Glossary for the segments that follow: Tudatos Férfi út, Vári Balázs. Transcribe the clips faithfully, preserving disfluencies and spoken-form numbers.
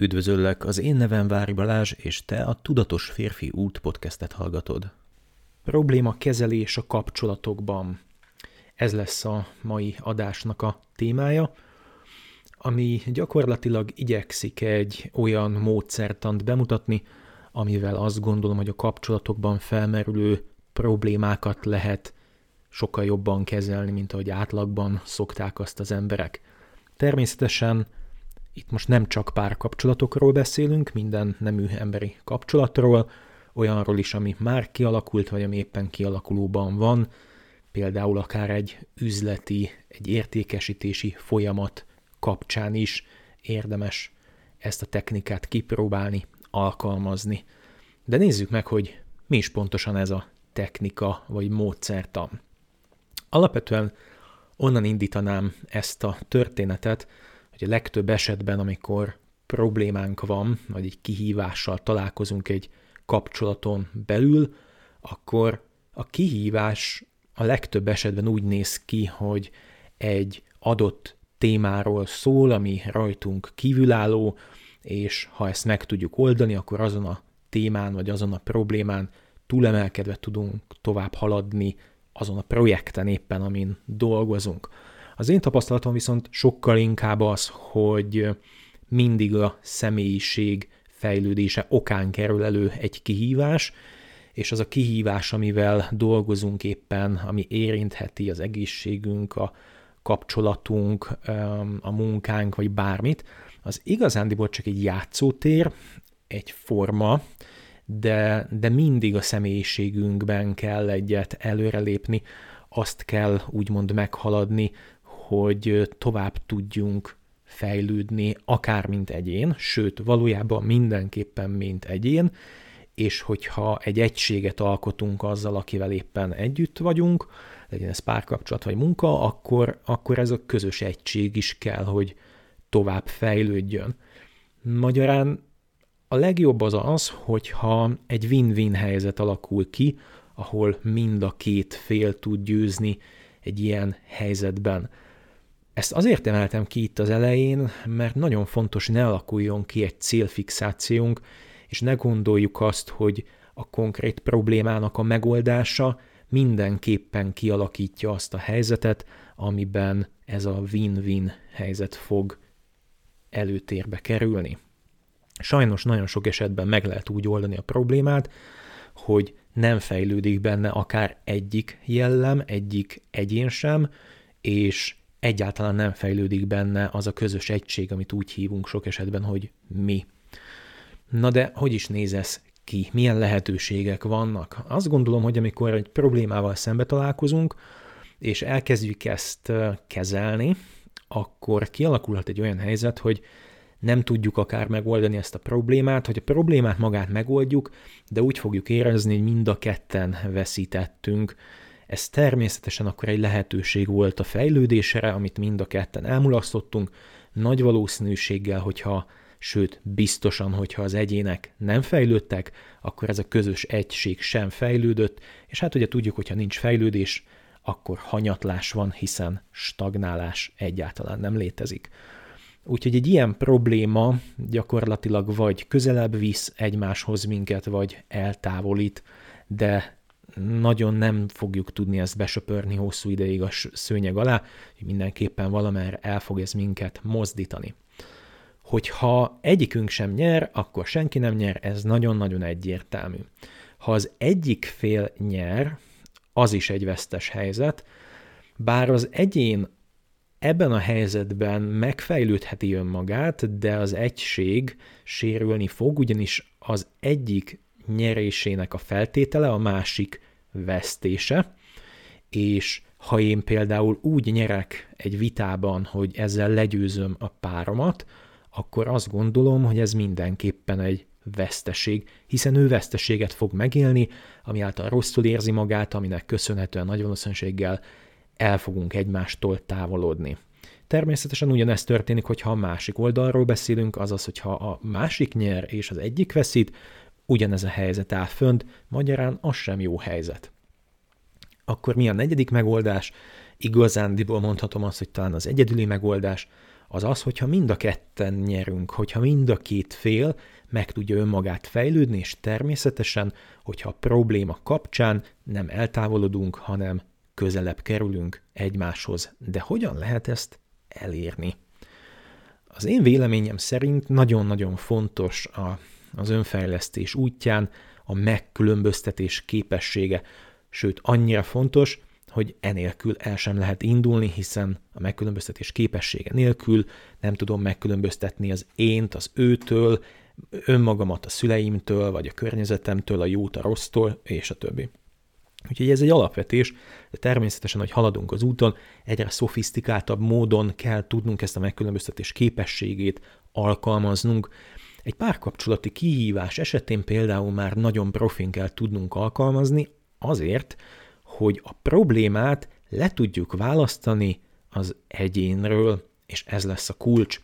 Üdvözöllek, az én nevem Vári Balázs, és te a Tudatos Férfi út podcastet hallgatod. Probléma kezelés a kapcsolatokban. Ez lesz a mai adásnak a témája, ami gyakorlatilag igyekszik egy olyan módszertant bemutatni, amivel azt gondolom, hogy a kapcsolatokban felmerülő problémákat lehet sokkal jobban kezelni, mint ahogy átlagban szokták azt az emberek. Természetesen itt most nem csak párkapcsolatokról beszélünk, minden nemű emberi kapcsolatról, olyanról is, ami már kialakult, vagy ami éppen kialakulóban van, például akár egy üzleti, egy értékesítési folyamat kapcsán is érdemes ezt a technikát kipróbálni, alkalmazni. De nézzük meg, hogy mi is pontosan ez a technika vagy módszertan. Alapvetően onnan indítanám ezt a történetet, hogy a legtöbb esetben, amikor problémánk van, vagy egy kihívással találkozunk egy kapcsolaton belül, akkor a kihívás a legtöbb esetben úgy néz ki, hogy egy adott témáról szól, ami rajtunk kívülálló, és ha ezt meg tudjuk oldani, akkor azon a témán, vagy azon a problémán túlemelkedve tudunk tovább haladni azon a projekten éppen, amin dolgozunk. Az én tapasztalatom viszont sokkal inkább az, hogy mindig a személyiség fejlődése okán kerül elő egy kihívás, és az a kihívás, amivel dolgozunk éppen, ami érintheti az egészségünk, a kapcsolatunk, a munkánk, vagy bármit, az igazándiból csak egy játszótér, egy forma, de, de mindig a személyiségünkben kell egyet előrelépni, azt kell úgymond meghaladni, hogy tovább tudjunk fejlődni, akár mint egyén, sőt, valójában mindenképpen mint egyén, és hogyha egy egységet alkotunk azzal, akivel éppen együtt vagyunk, legyen ez párkapcsolat vagy munka, akkor, akkor ez a közös egység is kell, hogy tovább fejlődjön. Magyarán a legjobb az az, hogyha egy win-win helyzet alakul ki, ahol mind a két fél tud győzni egy ilyen helyzetben. Ezt azért emeltem ki itt az elején, mert nagyon fontos, ne alakuljon ki egy célfixációnk, és ne gondoljuk azt, hogy a konkrét problémának a megoldása mindenképpen kialakítja azt a helyzetet, amiben ez a win-win helyzet fog előtérbe kerülni. Sajnos nagyon sok esetben meg lehet úgy oldani a problémát, hogy nem fejlődik benne akár egyik jellem, egyik egyén sem, és egyáltalán nem fejlődik benne az a közös egység, amit úgy hívunk sok esetben, hogy mi. Na de hogy is néz ez ki? Milyen lehetőségek vannak? Azt gondolom, hogy amikor egy problémával szembe találkozunk, és elkezdjük ezt kezelni, akkor kialakulhat egy olyan helyzet, hogy nem tudjuk akár megoldani ezt a problémát, hogy a problémát magát megoldjuk, de úgy fogjuk érezni, hogy mind a ketten veszítettünk. Ez természetesen akkor egy lehetőség volt a fejlődésre, amit mind a ketten elmulasztottunk, nagy valószínűséggel, hogyha, sőt, biztosan, hogyha az egyének nem fejlődtek, akkor ez a közös egység sem fejlődött, és hát ugye tudjuk, hogyha nincs fejlődés, akkor hanyatlás van, hiszen stagnálás egyáltalán nem létezik. Úgyhogy egy ilyen probléma gyakorlatilag vagy közelebb visz egymáshoz minket, vagy eltávolít, de nagyon nem fogjuk tudni ezt besöpörni hosszú ideig a szőnyeg alá, hogy mindenképpen valamerre el fog ez minket mozdítani. Hogyha egyikünk sem nyer, akkor senki nem nyer, ez nagyon-nagyon egyértelmű. Ha az egyik fél nyer, az is egy vesztes helyzet, bár az egyén ebben a helyzetben megfejlődheti önmagát, de az egység sérülni fog, ugyanis az egyik nyerésének a feltétele a másik vesztése, és ha én például úgy nyerek egy vitában, hogy ezzel legyőzöm a páromat, akkor azt gondolom, hogy ez mindenképpen egy veszteség, hiszen ő veszteséget fog megélni, ami által rosszul érzi magát, aminek köszönhetően nagy valószínűséggel el fogunk egymástól távolodni. Természetesen ugyanezt történik, hogyha a másik oldalról beszélünk, azaz, hogyha a másik nyer és az egyik veszít, ugyanez a helyzet áll fönt, magyarán az sem jó helyzet. Akkor mi a negyedik megoldás? Igazándiból mondhatom azt, hogy talán az egyedüli megoldás az az, hogyha mind a ketten nyerünk, hogyha mind a két fél meg tudja önmagát fejlődni, és természetesen, hogyha a probléma kapcsán nem eltávolodunk, hanem közelebb kerülünk egymáshoz. De hogyan lehet ezt elérni? Az én véleményem szerint nagyon-nagyon fontos a, az önfejlesztés útján a megkülönböztetés képessége, sőt annyira fontos, hogy enélkül el sem lehet indulni, hiszen a megkülönböztetés képessége nélkül nem tudom megkülönböztetni az ént az őtől, önmagamat a szüleimtől, vagy a környezetemtől, a jót a rossztól, és a többi. Úgyhogy ez egy alapvetés, de természetesen, hogy haladunk az úton, egyre szofisztikáltabb módon kell tudnunk ezt a megkülönböztetés képességét alkalmaznunk. Egy párkapcsolati kihívás esetén például már nagyon profin kell tudnunk alkalmazni azért, hogy a problémát le tudjuk választani az egyénről, és ez lesz a kulcs.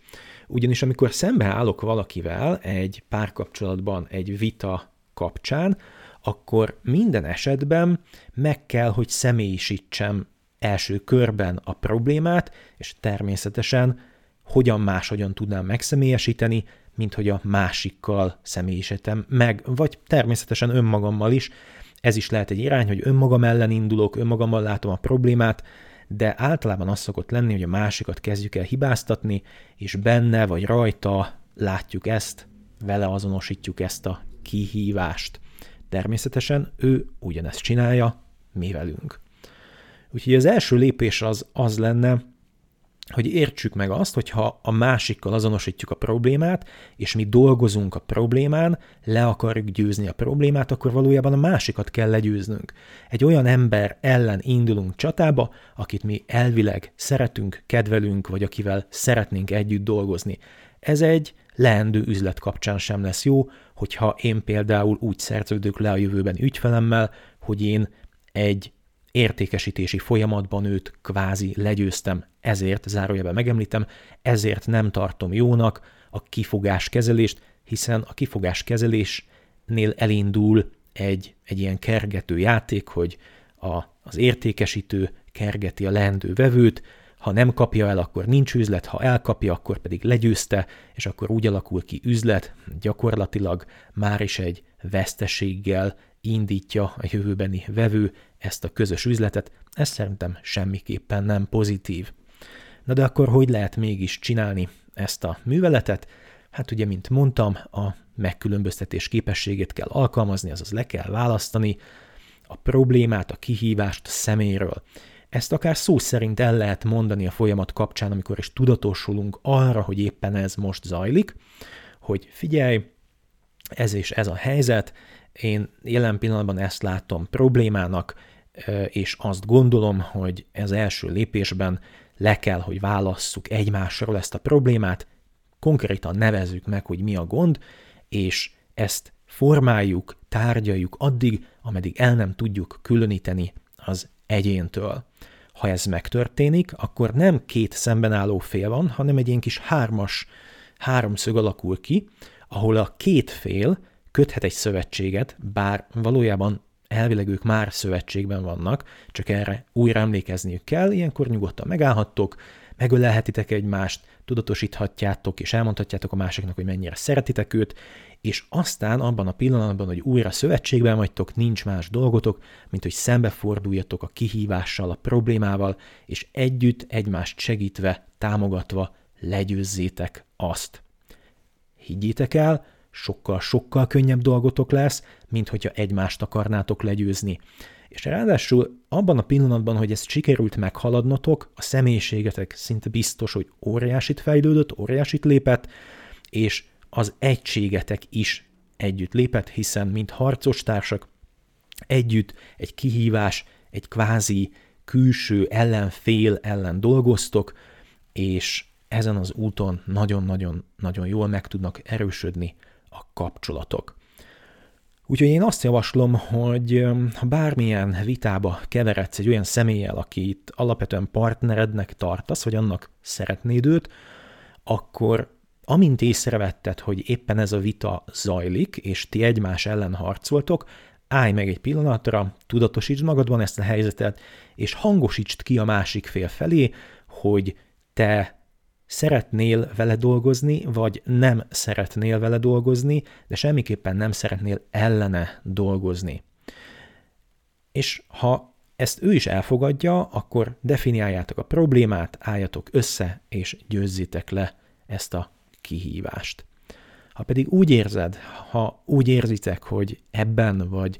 Ugyanis amikor szembeállok valakivel egy párkapcsolatban, egy vita kapcsán, akkor minden esetben meg kell, hogy személyisítsem első körben a problémát, és természetesen hogyan máshogyan tudnám megszemélyesíteni, mint hogy a másikkal személyisítem meg, vagy természetesen önmagammal is. Ez is lehet egy irány, hogy önmagam ellen indulok, önmagammal látom a problémát, de általában az szokott lenni, hogy a másikat kezdjük el hibáztatni, és benne vagy rajta látjuk ezt, vele azonosítjuk ezt a kihívást. Természetesen ő ugyanezt csinálja mi velünk. Úgyhogy az első lépés az az lenne, hogy értsük meg azt, hogyha a másikkal azonosítjuk a problémát, és mi dolgozunk a problémán, le akarjuk győzni a problémát, akkor valójában a másikat kell legyőznünk. Egy olyan ember ellen indulunk csatába, akit mi elvileg szeretünk, kedvelünk, vagy akivel szeretnénk együtt dolgozni. Ez egy leendő üzlet kapcsán sem lesz jó, hogyha én például úgy szerződök le a jövőben ügyfelemmel, hogy én egy értékesítési folyamatban őt kvázi legyőztem. Ezért, zárójelben megemlítem, ezért nem tartom jónak a kifogáskezelést, hiszen a kifogáskezelésnél elindul egy, egy ilyen kergető játék, hogy a, az értékesítő kergeti a leendő vevőt, ha nem kapja el, akkor nincs üzlet, ha elkapja, akkor pedig legyőzte, és akkor úgy alakul ki üzlet, gyakorlatilag már is egy veszteséggel indítja a jövőbeni vevő ezt a közös üzletet, ez szerintem semmiképpen nem pozitív. Na de akkor hogy lehet mégis csinálni ezt a műveletet? Hát ugye, mint mondtam, a megkülönböztetés képességét kell alkalmazni, azaz le kell választani a problémát, a kihívást a személyről. Ezt akár szó szerint el lehet mondani a folyamat kapcsán, amikor is tudatosulunk arra, hogy éppen ez most zajlik, hogy figyelj, ez és ez a helyzet, én jelen pillanatban ezt látom problémának, és azt gondolom, hogy ez első lépésben le kell, hogy válasszuk egymásról ezt a problémát, konkrétan nevezzük meg, hogy mi a gond, és ezt formáljuk, tárgyaljuk addig, ameddig el nem tudjuk különíteni az egyéntől. Ha ez megtörténik, akkor nem két szembenálló fél van, hanem egy ilyen kis hármas, háromszög alakul ki, ahol a két fél köthet egy szövetséget, bár valójában elvileg ők már szövetségben vannak, csak erre újra emlékezniük kell, ilyenkor nyugodtan megállhattok, megölelhetitek egymást, tudatosíthatjátok, és elmondhatjátok a másiknak, hogy mennyire szeretitek őt, és aztán abban a pillanatban, hogy újra szövetségben vagytok, nincs más dolgotok, mint hogy szembeforduljatok a kihívással, a problémával, és együtt, egymást segítve, támogatva legyőzzétek azt. Higgyétek el, sokkal-sokkal könnyebb dolgotok lesz, mint hogyha egymást akarnátok legyőzni. És ráadásul abban a pillanatban, hogy ezt sikerült meghaladnotok, a személyiségetek szinte biztos, hogy óriásit fejlődött, óriásit lépett, és az egységetek is együtt lépett, hiszen mint harcostársak együtt egy kihívás, egy kvázi külső ellenfél ellen dolgoztok, és ezen az úton nagyon-nagyon-nagyon jól meg tudnak erősödni a kapcsolatok. Úgyhogy én azt javaslom, hogy ha bármilyen vitába keveredsz egy olyan személlyel, akit alapvetően partnerednek tartasz, vagy annak szeretnéd őt, akkor amint észrevetted, hogy éppen ez a vita zajlik, és ti egymás ellen harcoltok, állj meg egy pillanatra, tudatosítsd magadban ezt a helyzetet, és hangosítsd ki a másik fél felé, hogy te szeretnél vele dolgozni, vagy nem szeretnél vele dolgozni, de semmiképpen nem szeretnél ellene dolgozni. És ha ezt ő is elfogadja, akkor definiáljátok a problémát, álljatok össze, és győzzétek le ezt a kihívást. Ha pedig úgy érzed, ha úgy érzitek, hogy ebben vagy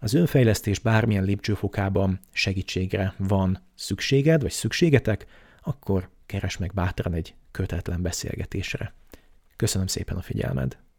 az önfejlesztés bármilyen lépcsőfokában segítségre van szükséged, vagy szükségetek, akkor keresd meg bátran egy kötetlen beszélgetésre. Köszönöm szépen a figyelmed!